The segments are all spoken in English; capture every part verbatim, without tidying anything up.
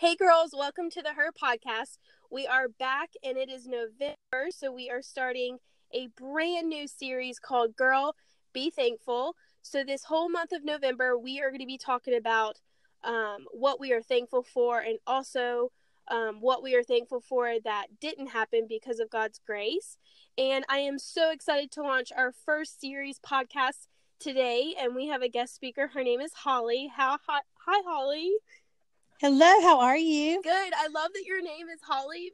Hey girls, welcome to the Her Podcast. We are back and it is November, so we are starting a brand new series called Girl, Be Thankful. So this whole month of November, we are going to be talking about um, what we are thankful for and also um, what we are thankful for that didn't happen because of God's grace. And I am so excited to launch our first series podcast today, and we have a guest speaker. Her name is Holly. How, hi, hi, Holly. Hello, how are you? Good. I love that your name is Holly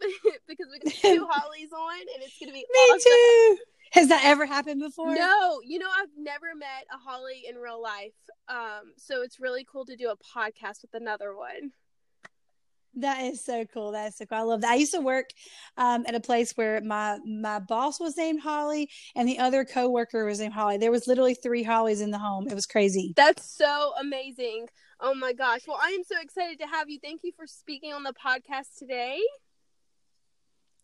because we got two Hollies on and it's going to be Me awesome. Too. Has that ever happened before? No. You know, I've never met a Holly in real life. Um, so it's really cool to do a podcast with another one. That is so cool. That is so cool. I love that. I used to work um, at a place where my my boss was named Holly and the other coworker was named Holly. There was literally three Hollies in the home. It was crazy. That's so amazing. Oh my gosh. Well, I am so excited to have you. Thank you for speaking on the podcast today.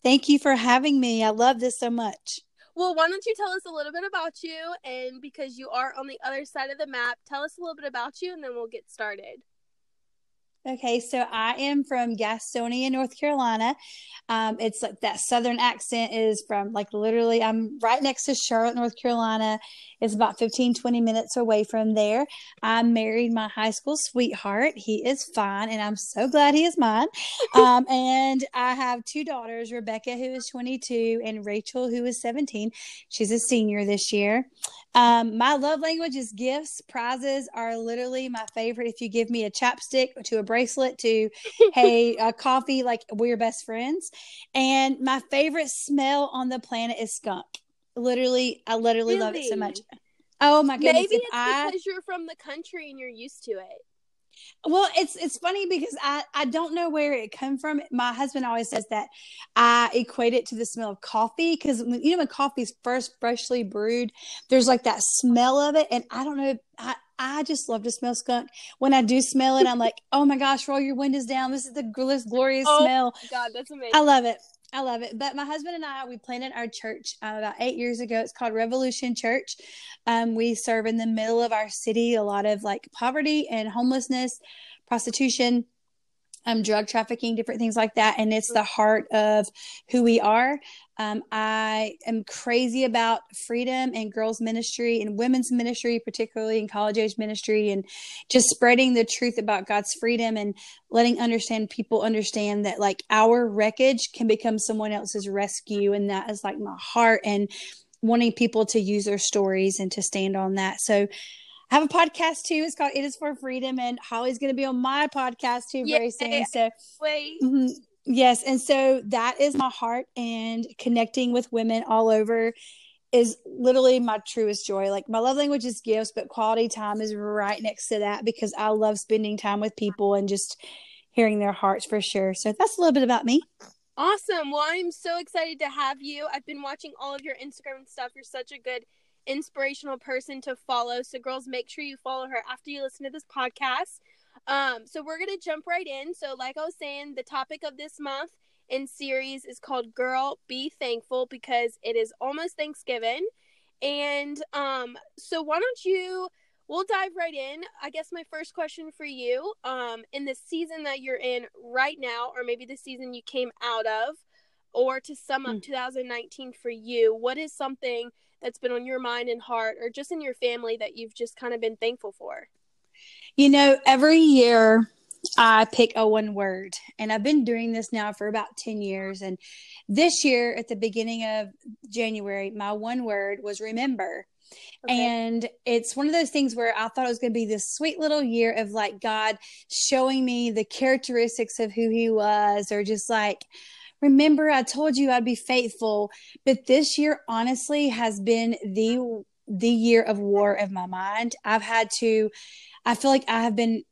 Thank you for having me. I love this so much. Well, why don't you tell us a little bit about you, and because you are on the other side of the map, tell us a little bit about you and then we'll get started. Okay, so I am from Gastonia, North Carolina. Um, it's like that Southern accent is from like literally, I'm right next to Charlotte, North Carolina. It's about fifteen, twenty minutes away from there. I married my high school sweetheart. He is fine, and I'm so glad he is mine. Um, and I have two daughters, Rebecca, who is twenty-two, and Rachel, who is seventeen. She's a senior this year. Um, my love language is gifts. Prizes are literally my favorite. If you give me a chapstick to a bracelet to, hey, a coffee, like we're best friends. And my favorite smell on the planet is skunk. Literally, I literally really? love it so much. Oh my goodness. Maybe it's I, because you're from the country and you're used to it. Well, it's it's funny because I, I don't know where it come from. My husband always says that I equate it to the smell of coffee because, you know, when coffee's first freshly brewed, there's like that smell of it. And I don't know. I, I just love to smell skunk. When I do smell it, I'm like, oh, my gosh, roll your windows down. This is the glorious, glorious oh, smell. Oh, God, that's amazing. I love it. I love it. But my husband and I, we planted our church uh, about eight years ago. It's called Revolution Church. Um, we serve in the middle of our city, a lot of like poverty and homelessness, prostitution, um, drug trafficking, different things like that. And it's the heart of who we are. Um, I am crazy about freedom and girls ministry and women's ministry, particularly in college age ministry, and just spreading the truth about God's freedom and letting understand people understand that like our wreckage can become someone else's rescue. And that is like my heart and wanting people to use their stories and to stand on that. So I have a podcast too. It's called It Is For Freedom, and Holly's going to be on my podcast too very yeah. soon. So wait. Mm-hmm. Yes. And so that is my heart, and connecting with women all over is literally my truest joy. Like my love language is gifts, but quality time is right next to that because I love spending time with people and just hearing their hearts for sure. So that's a little bit about me. Awesome. Well, I'm so excited to have you. I've been watching all of your Instagram stuff. You're such a good inspirational person to follow. So girls, make sure you follow her after you listen to this podcast. Um, so we're going to jump right in. So like I was saying, the topic of this month in series is called Girl, Be Thankful, because it is almost Thanksgiving. And um, so why don't you, we'll dive right in. I guess my first question for you, um, in the season that you're in right now, or maybe the season you came out of, or to sum up mm. twenty nineteen for you, what is something that's been on your mind and heart, or just in your family, that you've just kind of been thankful for? You know, every year I pick a one word, and I've been doing this now for about ten years. And this year at the beginning of January, my one word was remember. Okay. And it's one of those things where I thought it was going to be this sweet little year of like God showing me the characteristics of who he was, or just like, remember, I told you I'd be faithful. But this year honestly has been the, the year of war of my mind. I've had to, I feel like I have been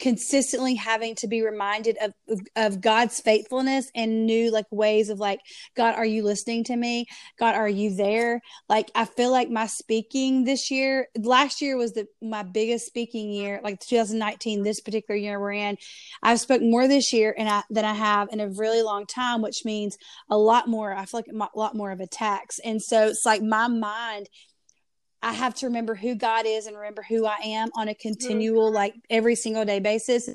consistently having to be reminded of, of, of God's faithfulness and new like ways of like, God, are you listening to me? God, are you there? Like, I feel like my speaking this year, last year was the, my biggest speaking year, like twenty nineteen, this particular year we're in. I've spoken more this year and I, than I have in a really long time, which means a lot more. I feel like a lot more of attacks. And so it's like my mind, I have to remember who God is and remember who I am on a continual, like every single day basis.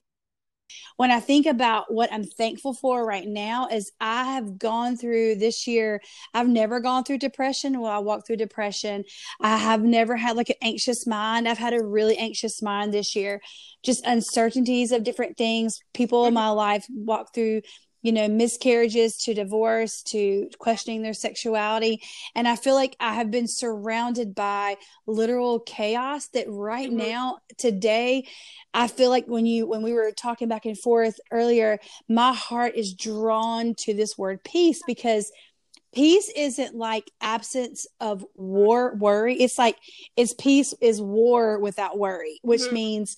When I think about what I'm thankful for right now is I have gone through this year. I've never gone through depression. Well, I walked through depression. I have never had like an anxious mind. I've had a really anxious mind this year, just uncertainties of different things. People in my life walk through, you know, miscarriages to divorce, to questioning their sexuality. And I feel like I have been surrounded by literal chaos that right mm-hmm. now, today, I feel like when you, when we were talking back and forth earlier, my heart is drawn to this word peace, because peace isn't like absence of war, worry. It's like, it's peace is war without worry, which mm-hmm. means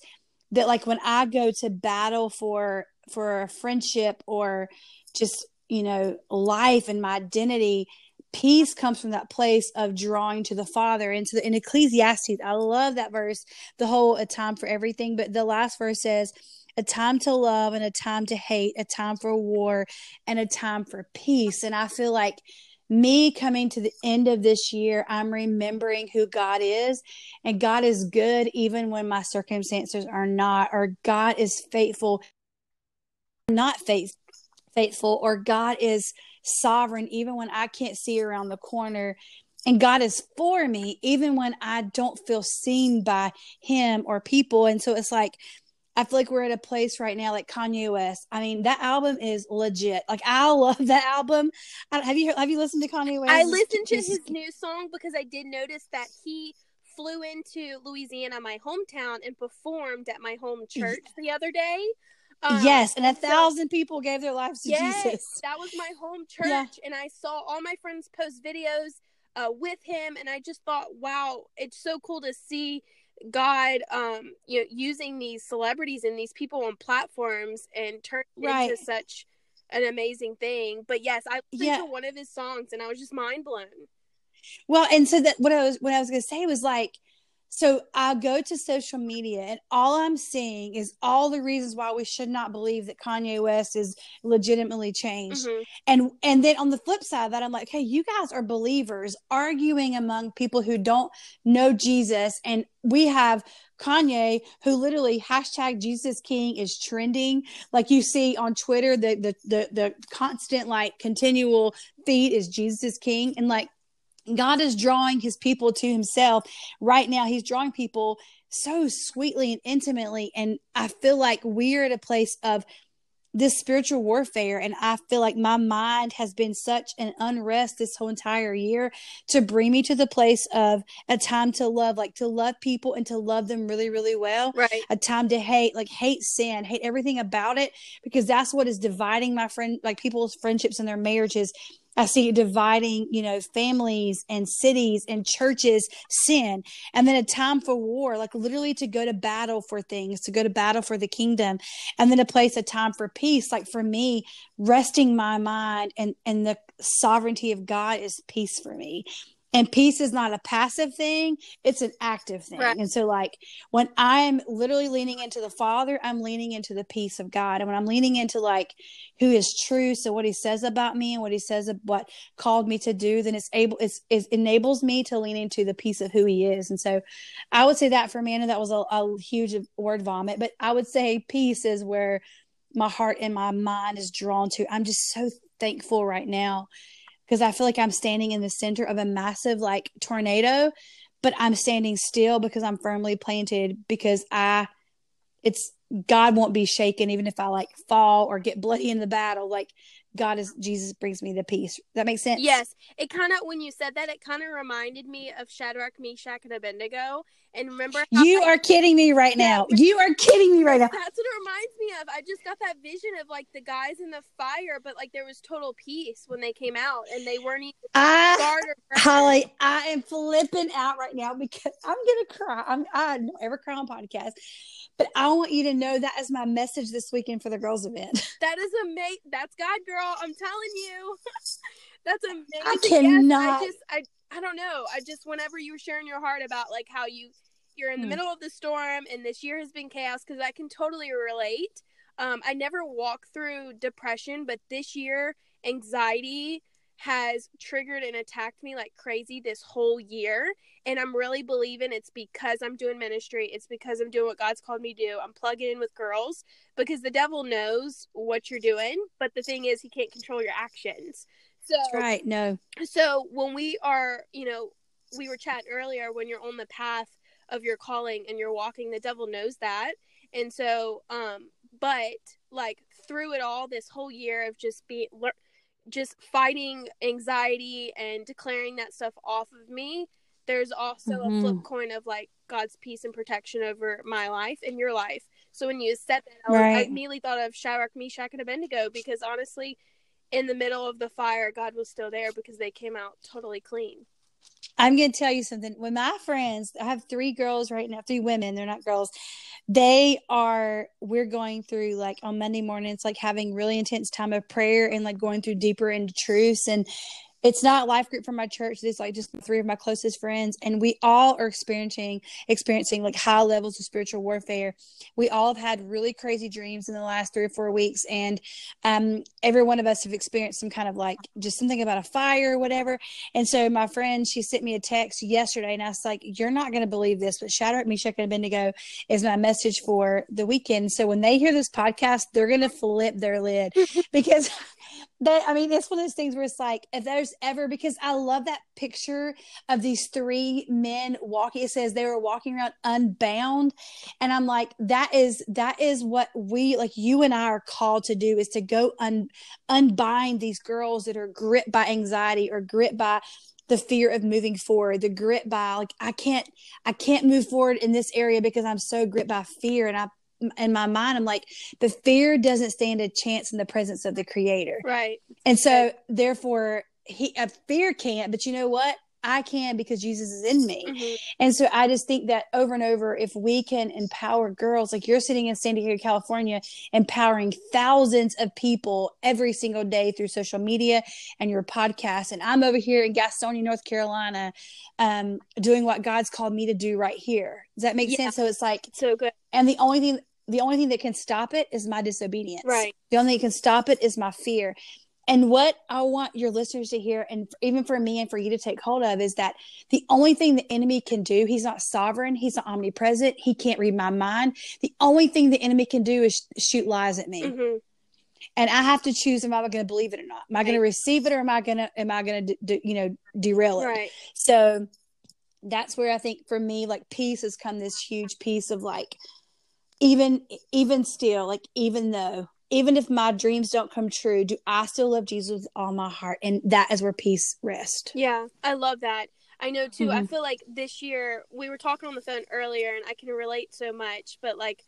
that like when I go to battle for for a friendship or just, you know, life and my identity, peace comes from that place of drawing to the Father. And so in Ecclesiastes, I love that verse, the whole a time for everything. But the last verse says, a time to love and a time to hate, a time for war and a time for peace. And I feel like me coming to the end of this year, I'm remembering who God is, and God is good even when my circumstances are not, or God is faithful. Not faith, faithful, or God is sovereign even when I can't see around the corner, and God is for me even when I don't feel seen by him or people. And so it's like, I feel like we're at a place right now, like Kanye West. I mean, that album is legit. Like, I love that album. I, have you have you listened to Kanye West? I listened to his new song because I did notice that he flew into Louisiana, my hometown, and performed at my home church the other day. Um, yes, and a thousand so, people gave their lives to yes, Jesus. That was my home church, yeah. And I saw all my friends post videos uh, with him, and I just thought, wow, it's so cool to see God, um, you know, using these celebrities and these people on platforms and turn right. into such an amazing thing. But yes, I listened yeah. to one of his songs, and I was just mind blown. Well, and so that what I was what I was going to say was like. So I go to social media and all I'm seeing is all the reasons why we should not believe that Kanye West is legitimately changed. Mm-hmm. And and then on the flip side of that, I'm like, hey, you guys are believers arguing among people who don't know Jesus. And we have Kanye, who literally hashtag Jesus King is trending. Like you see on Twitter, the the the, the constant, like, continual feed is Jesus King. And like, God is drawing his people to himself right now. He's drawing people so sweetly and intimately. And I feel like we're at a place of this spiritual warfare. And I feel like my mind has been such an unrest this whole entire year to bring me to the place of a time to love, like to love people and to love them really, really well. Right. A time to hate, like hate sin, hate everything about it, because that's what is dividing my friend, like people's friendships and their marriages. I see it dividing, you know, families and cities and churches, sin, and then a time for war, like literally to go to battle for things, to go to battle for the kingdom, and then a place, a time for peace. Like for me, resting my mind and, and the sovereignty of God is peace for me. And peace is not a passive thing. It's an active thing. Right. And so like when I'm literally leaning into the Father, I'm leaning into the peace of God. And when I'm leaning into like who is true, so what he says about me and what he says of what called me to do, then it's able, it's, it enables me to lean into the peace of who he is. And so I would say that for Amanda, that was a, a huge word vomit, but I would say peace is where my heart and my mind is drawn to. I'm just so thankful right now, because I feel like I'm standing in the center of a massive like tornado, but I'm standing still because I'm firmly planted, because I, it's God won't be shaken. Even if I like fall or get bloody in the battle, like God is, Jesus brings me the peace. That makes sense. Yes. It kind of, when you said that, it kind of reminded me of Shadrach, Meshach, and Abednego. And remember, how you I, are kidding me right yeah, now. You are kidding me right now. That's what it reminds me of. I just got that vision of like the guys in the fire, but like there was total peace when they came out, and they weren't even I, Holly, I am flipping out right now because I'm gonna cry. I'm, I don't ever cry on podcasts, but I want you to know that is my message this weekend for the girls' event. That is amazing. That's God, girl. I'm telling you, that's amazing. I cannot. Yes, I just, I, I don't know. I just, whenever you were sharing your heart about like how you, you're in the mm. middle of the storm and this year has been chaos, because I can totally relate. Um, I never walked through depression, but this year, anxiety has triggered and attacked me like crazy this whole year. And I'm really believing it's because I'm doing ministry. It's because I'm doing what God's called me to do. I'm plugging in with girls because the devil knows what you're doing. But the thing is, he can't control your actions. So, That's right. No. So when we are, you know, we were chatting earlier, when you're on the path of your calling and you're walking, the devil knows that. And so, um, but like through it all, this whole year of just being, le- just fighting anxiety and declaring that stuff off of me, there's also mm-hmm. a flip coin of like God's peace and protection over my life and your life. So when you said that, right. I immediately thought of Shadrach, Meshach, and Abednego, because honestly, in the middle of the fire, God was still there because they came out totally clean. I'm going to tell you something. When my friends, I have three girls right now, three women, they're not girls. They are, we're going through like on Monday mornings, like having really intense time of prayer and like going through deeper into truths. And it's not a life group from my church. It's like just three of my closest friends. And we all are experiencing, experiencing like high levels of spiritual warfare. We all have had really crazy dreams in the last three or four weeks. And um, every one of us have experienced some kind of like just something about a fire or whatever. And so my friend, she sent me a text yesterday and I was like, you're not going to believe this, but Shadrach, Meshach, and Abednego is my message for the weekend. So when they hear this podcast, they're going to flip their lid because that, I mean, it's one of those things where it's like, if there's ever, because I love that picture of these three men walking, it says they were walking around unbound. And I'm like, that is, that is what we, like you and I are called to do, is to go un, unbind these girls that are gripped by anxiety or gripped by the fear of moving forward, the grip by like, I can't, I can't move forward in this area because I'm so gripped by fear. And I, in my mind, I'm like, the fear doesn't stand a chance in the presence of the Creator. Right. And so therefore he, a fear can't, but you know what? I can, because Jesus is in me. Mm-hmm. And so I just think that over and over, if we can empower girls, like you're sitting in San Diego, California, empowering thousands of people every single day through social media and your podcast. And I'm over here in Gastonia, North Carolina, um, doing what God's called me to do right here. Does that make yeah. sense? So it's like, so good. And the only thing, the only thing that can stop it is my disobedience. Right. The only thing that can stop it is my fear. And what I want your listeners to hear, and even for me and for you to take hold of, is that the only thing the enemy can do, he's not sovereign, he's not omnipresent, he can't read my mind. The only thing the enemy can do is sh- shoot lies at me. Mm-hmm. And I have to choose, am I going to believe it or not? Am I going to receive it, or am I going to, am I going to, d- d- you know, derail it? Right. So that's where I think for me, like peace has come, this huge piece of like, even, even still, like, even though, even if my dreams don't come true, do I still love Jesus with all my heart? And that is where peace rests. Yeah, I love that. I know too. Mm-hmm. I feel like this year, we were talking on the phone earlier and I can relate so much, but like,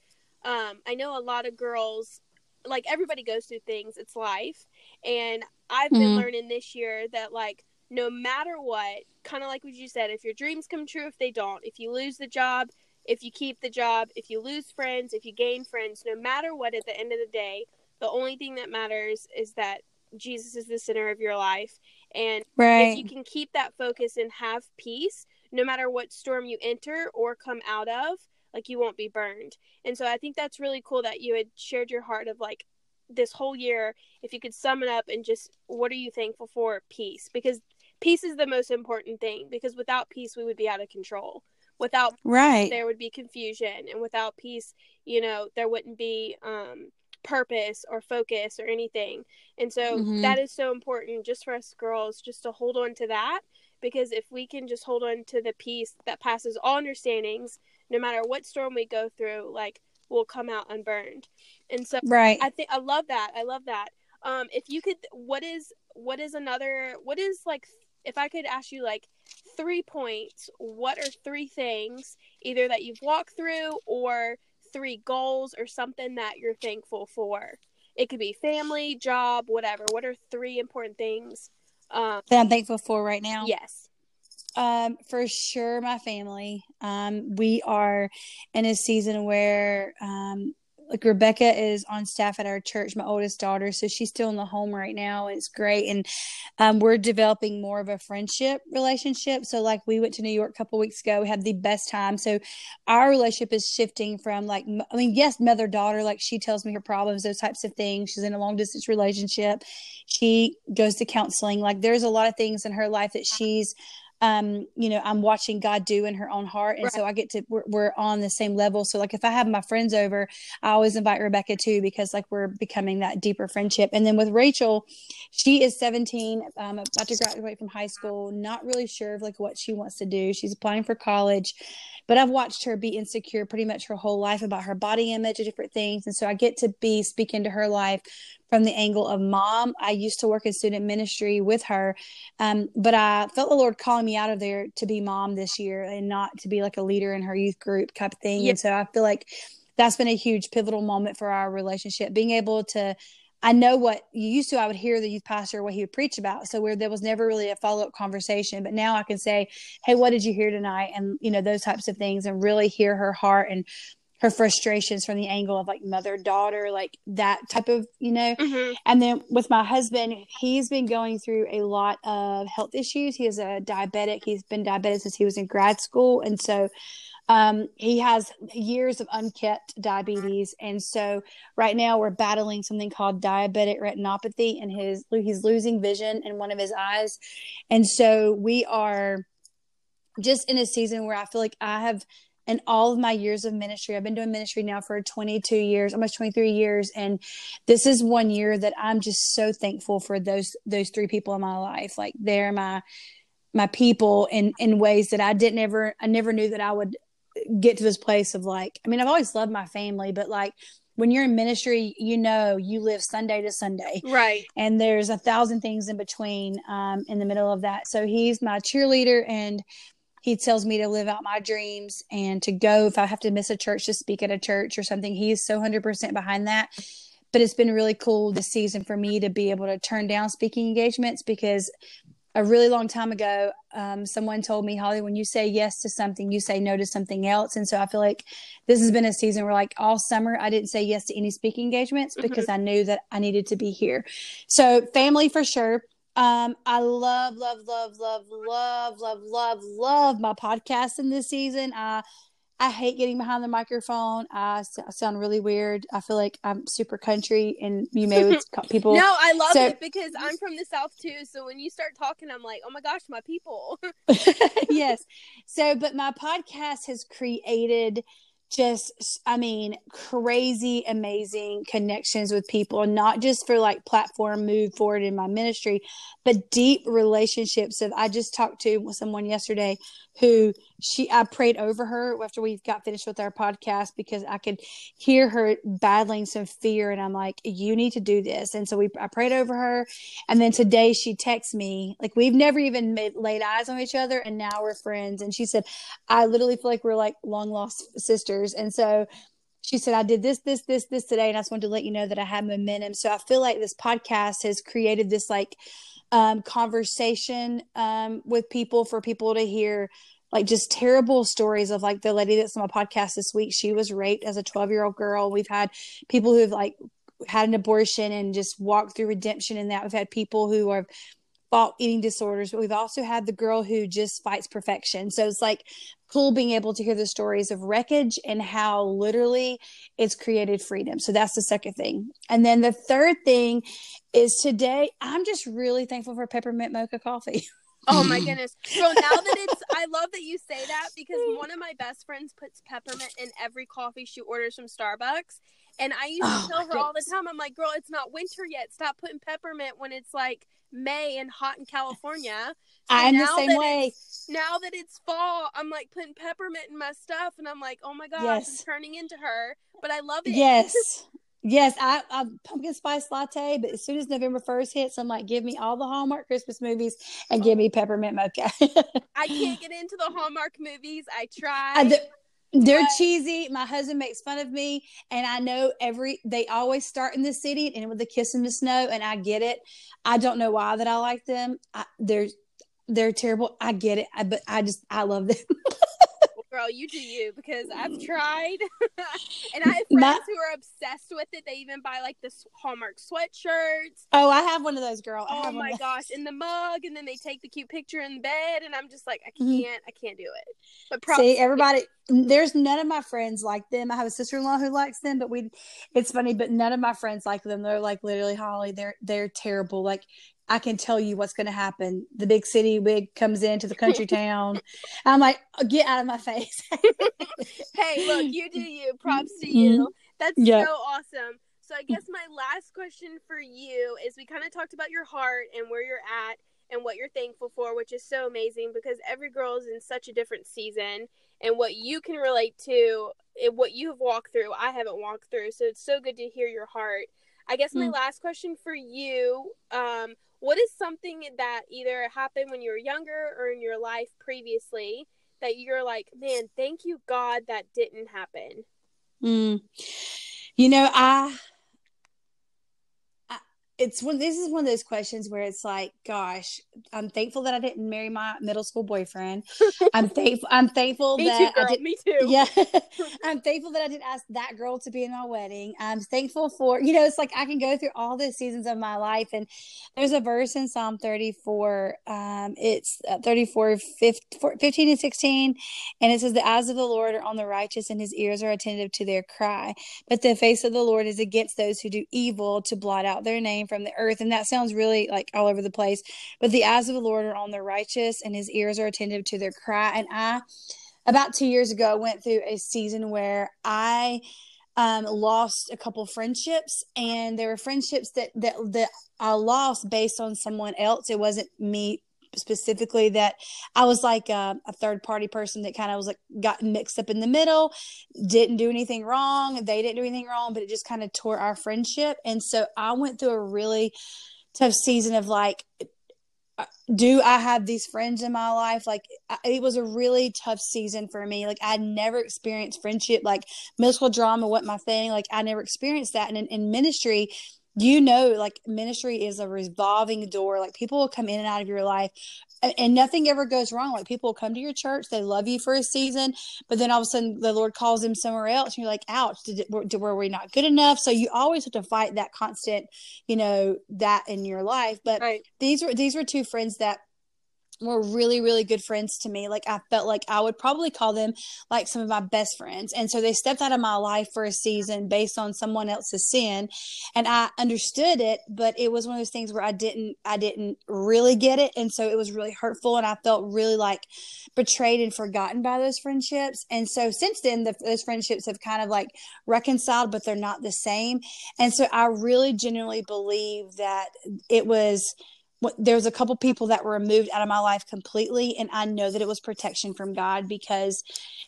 um, I know a lot of girls, like everybody goes through things, it's life. And I've mm-hmm. been learning this year that like, no matter what, kind of like what you said, if your dreams come true, if they don't, if you lose the job, if you keep the job, if you lose friends, if you gain friends, no matter what, at the end of the day, the only thing that matters is that Jesus is the center of your life. And right. if you can keep that focus and have peace, no matter what storm you enter or come out of, like you won't be burned. And so I think that's really cool that you had shared your heart of like this whole year, if you could sum it up and just, what are you thankful for? Peace. Because peace is the most important thing, because without peace, we would be out of control. Without peace, right. there would be confusion. And without peace, you know, there wouldn't be um, purpose or focus or anything. And so mm-hmm. that is so important just for us girls, just to hold on to that. Because if we can just hold on to the peace that passes all understandings, no matter what storm we go through, like, we'll come out unburned. And so right. I think I love that. I love that. Um, if you could, what is, what is another, what is like, if I could ask you like three points, what are three things either that you've walked through or three goals or something that you're thankful for? It could be family, job, whatever. What are three important things um, that I'm thankful for right now? Yes. Um, for sure, my family. Um, we are in a season where um, like Rebecca is on staff at our church, my oldest daughter. So she's still in the home right now. It's great. And um, we're developing more of a friendship relationship. So like we went to New York a couple weeks ago, we had the best time. So our relationship is shifting from like, I mean, yes, mother, daughter, like she tells me her problems, those types of things. She's in a long distance relationship. She goes to counseling. Like there's a lot of things in her life that she's, um, you know, I'm watching God do in her own heart. And right. so I get to, we're, we're on the same level. So like, if I have my friends over, I always invite Rebecca too, because like we're becoming that deeper friendship. And then with Rachel, she is seventeen, um, about to graduate from high school, not really sure of like what she wants to do. She's applying for college, but I've watched her be insecure pretty much her whole life about her body image and different things. And so I get to be speaking to her life from the angle of mom. I used to work in student ministry with her, um, but I felt the Lord calling me out of there to be mom this year and not to be like a leader in her youth group type of thing. Yep. And so I feel like that's been a huge pivotal moment for our relationship, being able to, I know what you used to, I would hear the youth pastor, what he would preach about. So where there was never really a follow-up conversation, but now I can say, hey, what did you hear tonight? And, you know, those types of things, and really hear her heart and her frustrations from the angle of like mother, daughter, like that type of, you know. Mm-hmm. And then with my husband, he's been going through a lot of health issues. He is a diabetic. He's been diabetic since he was in grad school. And so um, he has years of unkept diabetes. And so right now we're battling something called diabetic retinopathy, and his, he's losing vision in one of his eyes. And so we are just in a season where I feel like I have, and all of my years of ministry, I've been doing ministry now for twenty-two years, almost twenty-three years. And this is one year that I'm just so thankful for those, those three people in my life. Like they're my, my people in, in ways that I didn't ever, I never knew that I would get to this place of like, I mean, I've always loved my family, but like when you're in ministry, you know, you live Sunday to Sunday. Right. And there's a thousand things in between, um, in the middle of that. So he's my cheerleader, and he tells me to live out my dreams and to go, if I have to miss a church, to speak at a church or something. He is so one hundred percent behind that. But it's been really cool this season for me to be able to turn down speaking engagements, because a really long time ago, um, someone told me, Holly, when you say yes to something, you say no to something else. And so I feel like this has been a season where like all summer, I didn't say yes to any speaking engagements because mm-hmm. I knew that I needed to be here. So family for sure. Um, I love, love, love, love, love, love, love, love my podcast in this season. I, I hate getting behind the microphone. I, I sound really weird. I feel like I'm super country, and you may with people. No, I love so, it because I'm from the South too. So when you start talking, I'm like, oh my gosh, my people. Yes. So, but my podcast has created just, I mean, crazy, amazing connections with people, not just for like platform move forward in my ministry, but deep relationships. Of, I just talked to someone yesterday who she, I prayed over her after we got finished with our podcast, because I could hear her battling some fear, and I'm like, you need to do this. And so we, I prayed over her. And then today she texts me, like we've never even made, laid eyes on each other, and now we're friends. And she said, I literally feel like we're like long lost sisters. And so she said, I did this, this, this, this today, and I just wanted to let you know that I had momentum. So I feel like this podcast has created this like um, conversation um, with people, for people to hear like just terrible stories of like the lady that's on my podcast this week. She was raped as a twelve year old girl. We've had people who've like had an abortion and just walked through redemption in that. We've had people who are fought eating disorders, but we've also had the girl who just fights perfection. So it's like cool being able to hear the stories of wreckage and how literally it's created freedom. So that's the second thing. And then the third thing is today, I'm just really thankful for peppermint mocha coffee. Oh my goodness. So now that it's, I love that you say that, because one of my best friends puts peppermint in every coffee she orders from Starbucks. And I used to oh tell her goodness. all the time, I'm like, girl, it's not winter yet. Stop putting peppermint when it's like May and hot in California. So I'm the same way. Now that it's fall, I'm like putting peppermint in my stuff. And I'm like, oh my gosh, yes. I'm turning into her. But I love it. Yes. Yes, I, I pumpkin spice latte, but as soon as November first hits, I'm like, give me all the Hallmark Christmas movies and give me peppermint mocha. I can't get into the Hallmark movies. I tried. I do- They're but, cheesy. My husband makes fun of me, and I know every, they always start in the city and with the kiss in the snow, and I get it. I don't know why that I like them. I, they're, they're terrible. I get it. I, but I just, I love them. bro, you do you, because I've tried. And I have friends My- who are obsessed with it. They even buy like the Hallmark sweatshirts. Oh, I have one of those, girl. I oh have my one gosh, in the mug, and then they take the cute picture in bed, and I'm just like, I can't, mm-hmm. I can't do it. But probably- see, everybody, there's none of my friends like them. I have a sister-in-law who likes them, but we, it's funny, but none of my friends like them. They're like, literally, Holly, they're they're terrible. Like, I can tell you what's going to happen. The big city wig comes into the country town. I'm like, oh, get out of my face. Hey, look, you do you. Props to you. That's yep. so awesome. So I guess my last question for you is, we kind of talked about your heart and where you're at and what you're thankful for, which is so amazing, because every girl is in such a different season, and what you can relate to and what you have walked through, I haven't walked through. So it's so good to hear your heart. I guess my mm. last question for you, um, what is something that either happened when you were younger or in your life previously that you're like, man, thank you, God, that didn't happen? Mm. You know, I, I, it's one, this is one of those questions where it's like, gosh, I'm thankful that I didn't marry my middle school boyfriend. I'm thankful. I'm thankful me that too, girl. I did, me too. Yeah. I'm thankful that I didn't ask that girl to be in my wedding. I'm thankful for, you know, it's like I can go through all the seasons of my life. And there's a verse in Psalm thirty-four. Um, it's thirty-four, fifteen and sixteen. And it says, the eyes of the Lord are on the righteous, and his ears are attentive to their cry. But the face of the Lord is against those who do evil, to blot out their name from the earth. And that sounds really like all over the place, but the eyes of the Lord are on the righteous, and his ears are attentive to their cry. And I, about two years ago, went through a season where I um, lost a couple friendships, and there were friendships that, that, that I lost based on someone else. It wasn't me specifically, that I was like uh, a third party person that kind of was like got mixed up in the middle, didn't do anything wrong. They didn't do anything wrong, but it just kind of tore our friendship. And so I went through a really tough season of like, do I have these friends in my life? Like, I, it was a really tough season for me. Like, I never experienced friendship, like middle school drama, what my thing, like I never experienced that. And in, in ministry, you know, like ministry is a revolving door. Like, people will come in and out of your life, and, and nothing ever goes wrong. Like, people will come to your church, they love you for a season, but then all of a sudden the Lord calls them somewhere else, and you're like, ouch, did it, were, were we not good enough? So you always have to fight that constant, you know, that in your life. But right. these were, these were two friends that were really, really good friends to me. Like, I felt like I would probably call them like some of my best friends. And so they stepped out of my life for a season based on someone else's sin. And I understood it, but it was one of those things where I didn't, I didn't really get it. And so it was really hurtful. And I felt really like betrayed and forgotten by those friendships. And so since then, the, those friendships have kind of like reconciled, but they're not the same. And so I really genuinely believe that it was, there's a couple people that were removed out of my life completely. And I know that it was protection from God, because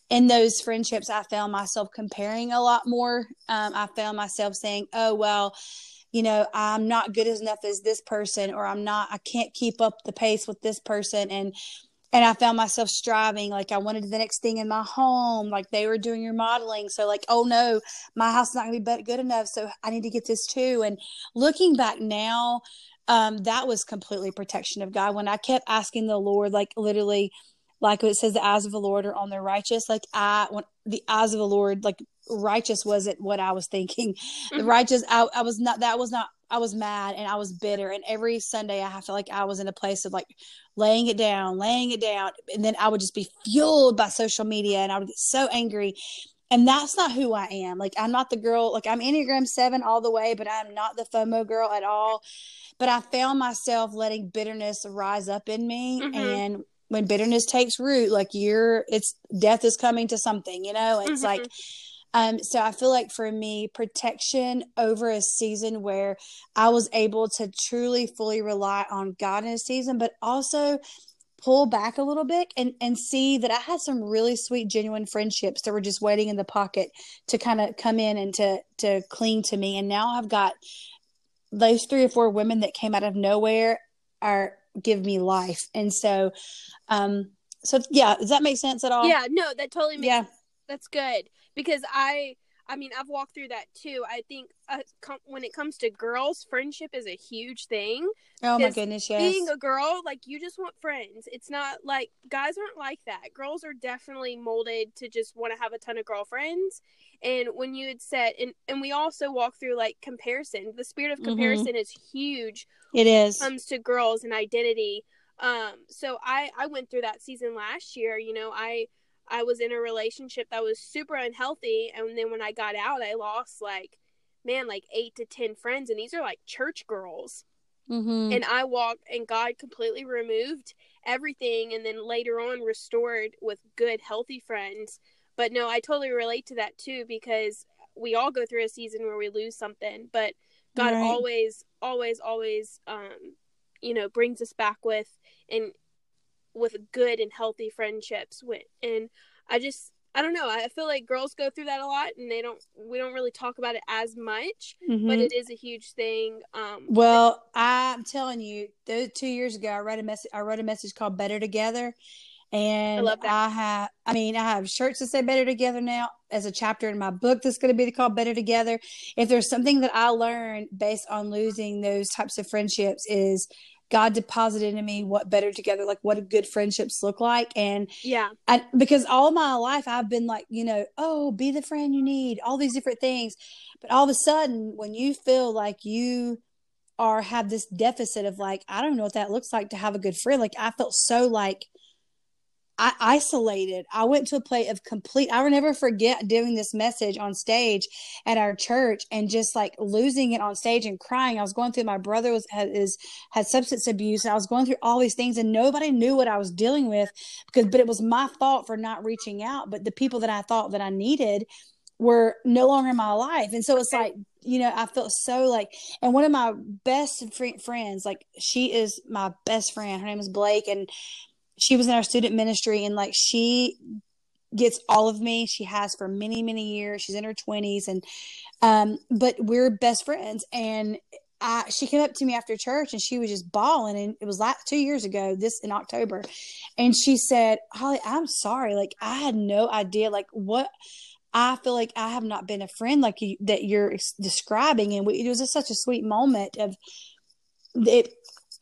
in those friendships, I found myself comparing a lot more. Um, I found myself saying, oh, well, you know, I'm not good enough as this person, or I'm not, I can't keep up the pace with this person. And, and I found myself striving. Like, I wanted the next thing in my home. Like, they were doing remodeling, so like, oh no, my house is not going to be good enough, so I need to get this too. And looking back now, Um, that was completely protection of God. When I kept asking the Lord, like literally, like it says, the eyes of the Lord are on the righteous. Like I, when the eyes of the Lord, like righteous wasn't what I was thinking. Mm-hmm. The righteous, I, I was not, that was not, I was mad and I was bitter. And every Sunday I felt like I was in a place of like laying it down, laying it down. And then I would just be fueled by social media, and I would get so angry. And that's not who I am. Like, I'm not the girl, like I'm Enneagram seven all the way, but I'm not the FOMO girl at all. But I found myself letting bitterness rise up in me. Mm-hmm. And when bitterness takes root, like you're, it's death is coming to something, you know, it's mm-hmm. like, um, so I feel like for me, protection over a season where I was able to truly fully rely on God in a season, but also pull back a little bit and, and see that I had some really sweet, genuine friendships that were just waiting in the pocket to kind of come in and to, to cling to me. And now I've got those three or four women that came out of nowhere are give me life. And so, um, so yeah, does that make sense at all? Yeah, no, that totally makes yeah. sense. That's good. Because I, I mean, I've walked through that too. I think uh, com- when it comes to girls, friendship is a huge thing. Oh my goodness, yes. Being a girl, like, you just want friends. It's not like, guys aren't like that. Girls are definitely molded to just want to have a ton of girlfriends. And when you had said, and, and we also walk through, like, comparison. The spirit of comparison mm-hmm. is huge. It is. When it comes to girls and identity. Um, so I, I went through that season last year. You know, I... I was in a relationship that was super unhealthy, and then when I got out, I lost, like, man, like, eight to ten friends, and these are, like, church girls. Mm-hmm. And I walked, and God completely removed everything, and then later on restored with good, healthy friends. But, no, I totally relate to that, too, because we all go through a season where we lose something, but God right. always, always, always, um, you know, brings us back with and with good and healthy friendships. And I just, I don't know, I feel like girls go through that a lot, and they don't, we don't really talk about it as much, mm-hmm. but it is a huge thing. Um, well, I'm telling you, those two years ago, I wrote a message, I wrote a message called Better Together. And I, I have, I mean, I have shirts that say Better Together now as a chapter in my book that's going to be called Better Together. If there's something that I learned based on losing those types of friendships, is God deposited in me what better together, like what good friendships look like. And yeah, I, because all my life I've been like, you know, oh, be the friend you need, all these different things. But all of a sudden, when you feel like you are, have this deficit of like, I don't know what that looks like to have a good friend. Like, I felt so like I isolated. I went to a place of complete, I will never forget doing this message on stage at our church and just like losing it on stage and crying. I was going through, my brother was, had, is, had substance abuse, and I was going through all these things, and nobody knew what I was dealing with, because, but it was my fault for not reaching out. But the people that I thought that I needed were no longer in my life. And so it's like, you know, I felt so like, and one of my best fr- friends, like she is my best friend. Her name is Blake. And she was in our student ministry, and like, she gets all of me. She has for many, many years. She's in her twenties, and, um, but we're best friends. And I, she came up to me after church, and she was just bawling. And it was like two years ago, this in October. And she said, Holly, I'm sorry. Like, I had no idea, like what, I feel like I have not been a friend like you, that you're describing. And we, it was just such a sweet moment of it.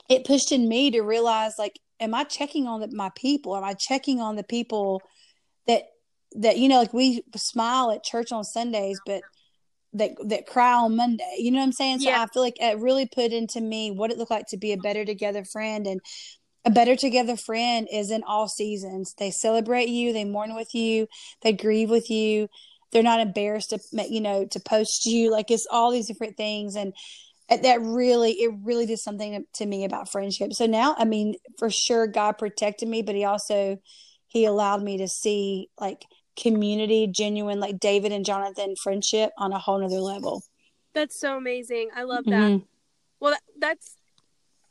It pushed in me to realize, like, am I checking on the, my people? Am I checking on the people that, that, you know, like we smile at church on Sundays, but that, that cry on Monday, you know what I'm saying? So yeah. I feel like it really put into me what it looked like to be a better together friend. And a better together friend is in all seasons. They celebrate you, they mourn with you, they grieve with you. They're not embarrassed to, you know, to post you, like it's all these different things. And that really, it really did something to me about friendship. So now, I mean, for sure, God protected me, but he also, he allowed me to see like community, genuine, like David and Jonathan friendship on a whole nother level. That's so amazing. I love that. Mm-hmm. Well, that, that's,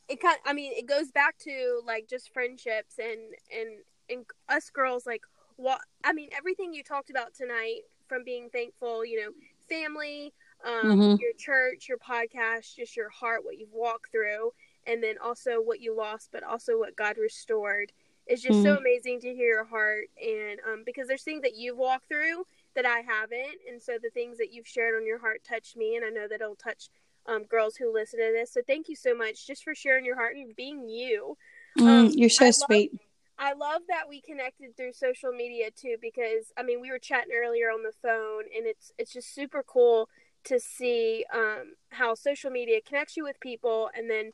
it kind of, I mean, it goes back to like just friendships and, and, and us girls, like what, I mean, everything you talked about tonight, from being thankful, you know, family, Um, mm-hmm. your church, your podcast, just your heart, what you've walked through, and then also what you lost, but also what God restored. It's just mm-hmm. so amazing to hear your heart. And um, because there's things that you've walked through that I haven't. And so the things that you've shared on your heart touched me. And I know that it'll touch um, girls who listen to this. So thank you so much just for sharing your heart and being you. Um, mm, you're so I sweet. Love, I love that we connected through social media too, because I mean, we were chatting earlier on the phone, and it's, it's just super cool to see um, how social media connects you with people. And then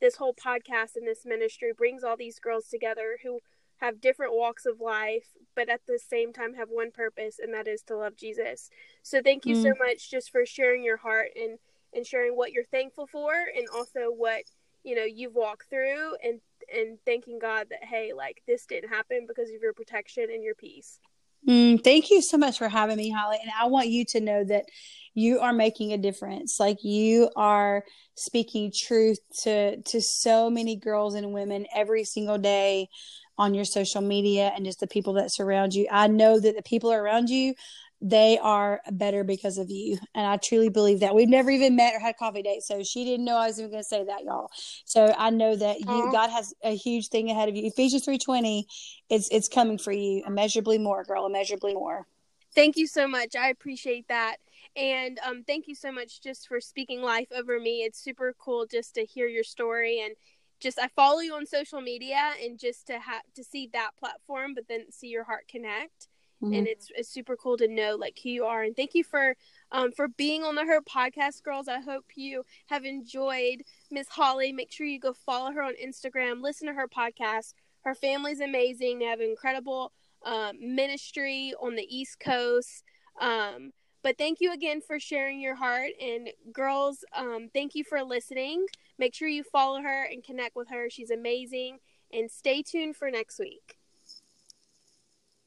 this whole podcast and this ministry brings all these girls together who have different walks of life, but at the same time have one purpose, and that is to love Jesus. So thank you mm. so much just for sharing your heart and, and sharing what you're thankful for, and also what, you know, you've walked through, and, and thanking God that, hey, like this didn't happen because of your protection and your peace. Mm, thank you so much for having me, Holly. And I want you to know that you are making a difference. Like, you are speaking truth to, to so many girls and women every single day on your social media, and just the people that surround you. I know that the people around you, they are better because of you. And I truly believe that. We've never even met or had a coffee date, so she didn't know I was even going to say that, y'all. So I know that you, uh-huh. God has a huge thing ahead of you. Ephesians three twenty, it's, it's coming for you. Immeasurably more, girl, immeasurably more. Thank you so much. I appreciate that. And um, thank you so much just for speaking life over me. It's super cool just to hear your story. And just, I follow you on social media, and just to have to see that platform, but then see your heart connect. Mm-hmm. And it's, it's super cool to know like who you are. And thank you for, um, for being on the Her Podcast, girls. I hope you have enjoyed Miss Holly. Make sure you go follow her on Instagram, listen to her podcast. Her family's amazing. They have an incredible um, ministry on the East Coast. Um, But thank you again for sharing your heart. And girls, um, thank you for listening. Make sure you follow her and connect with her. She's amazing. And stay tuned for next week.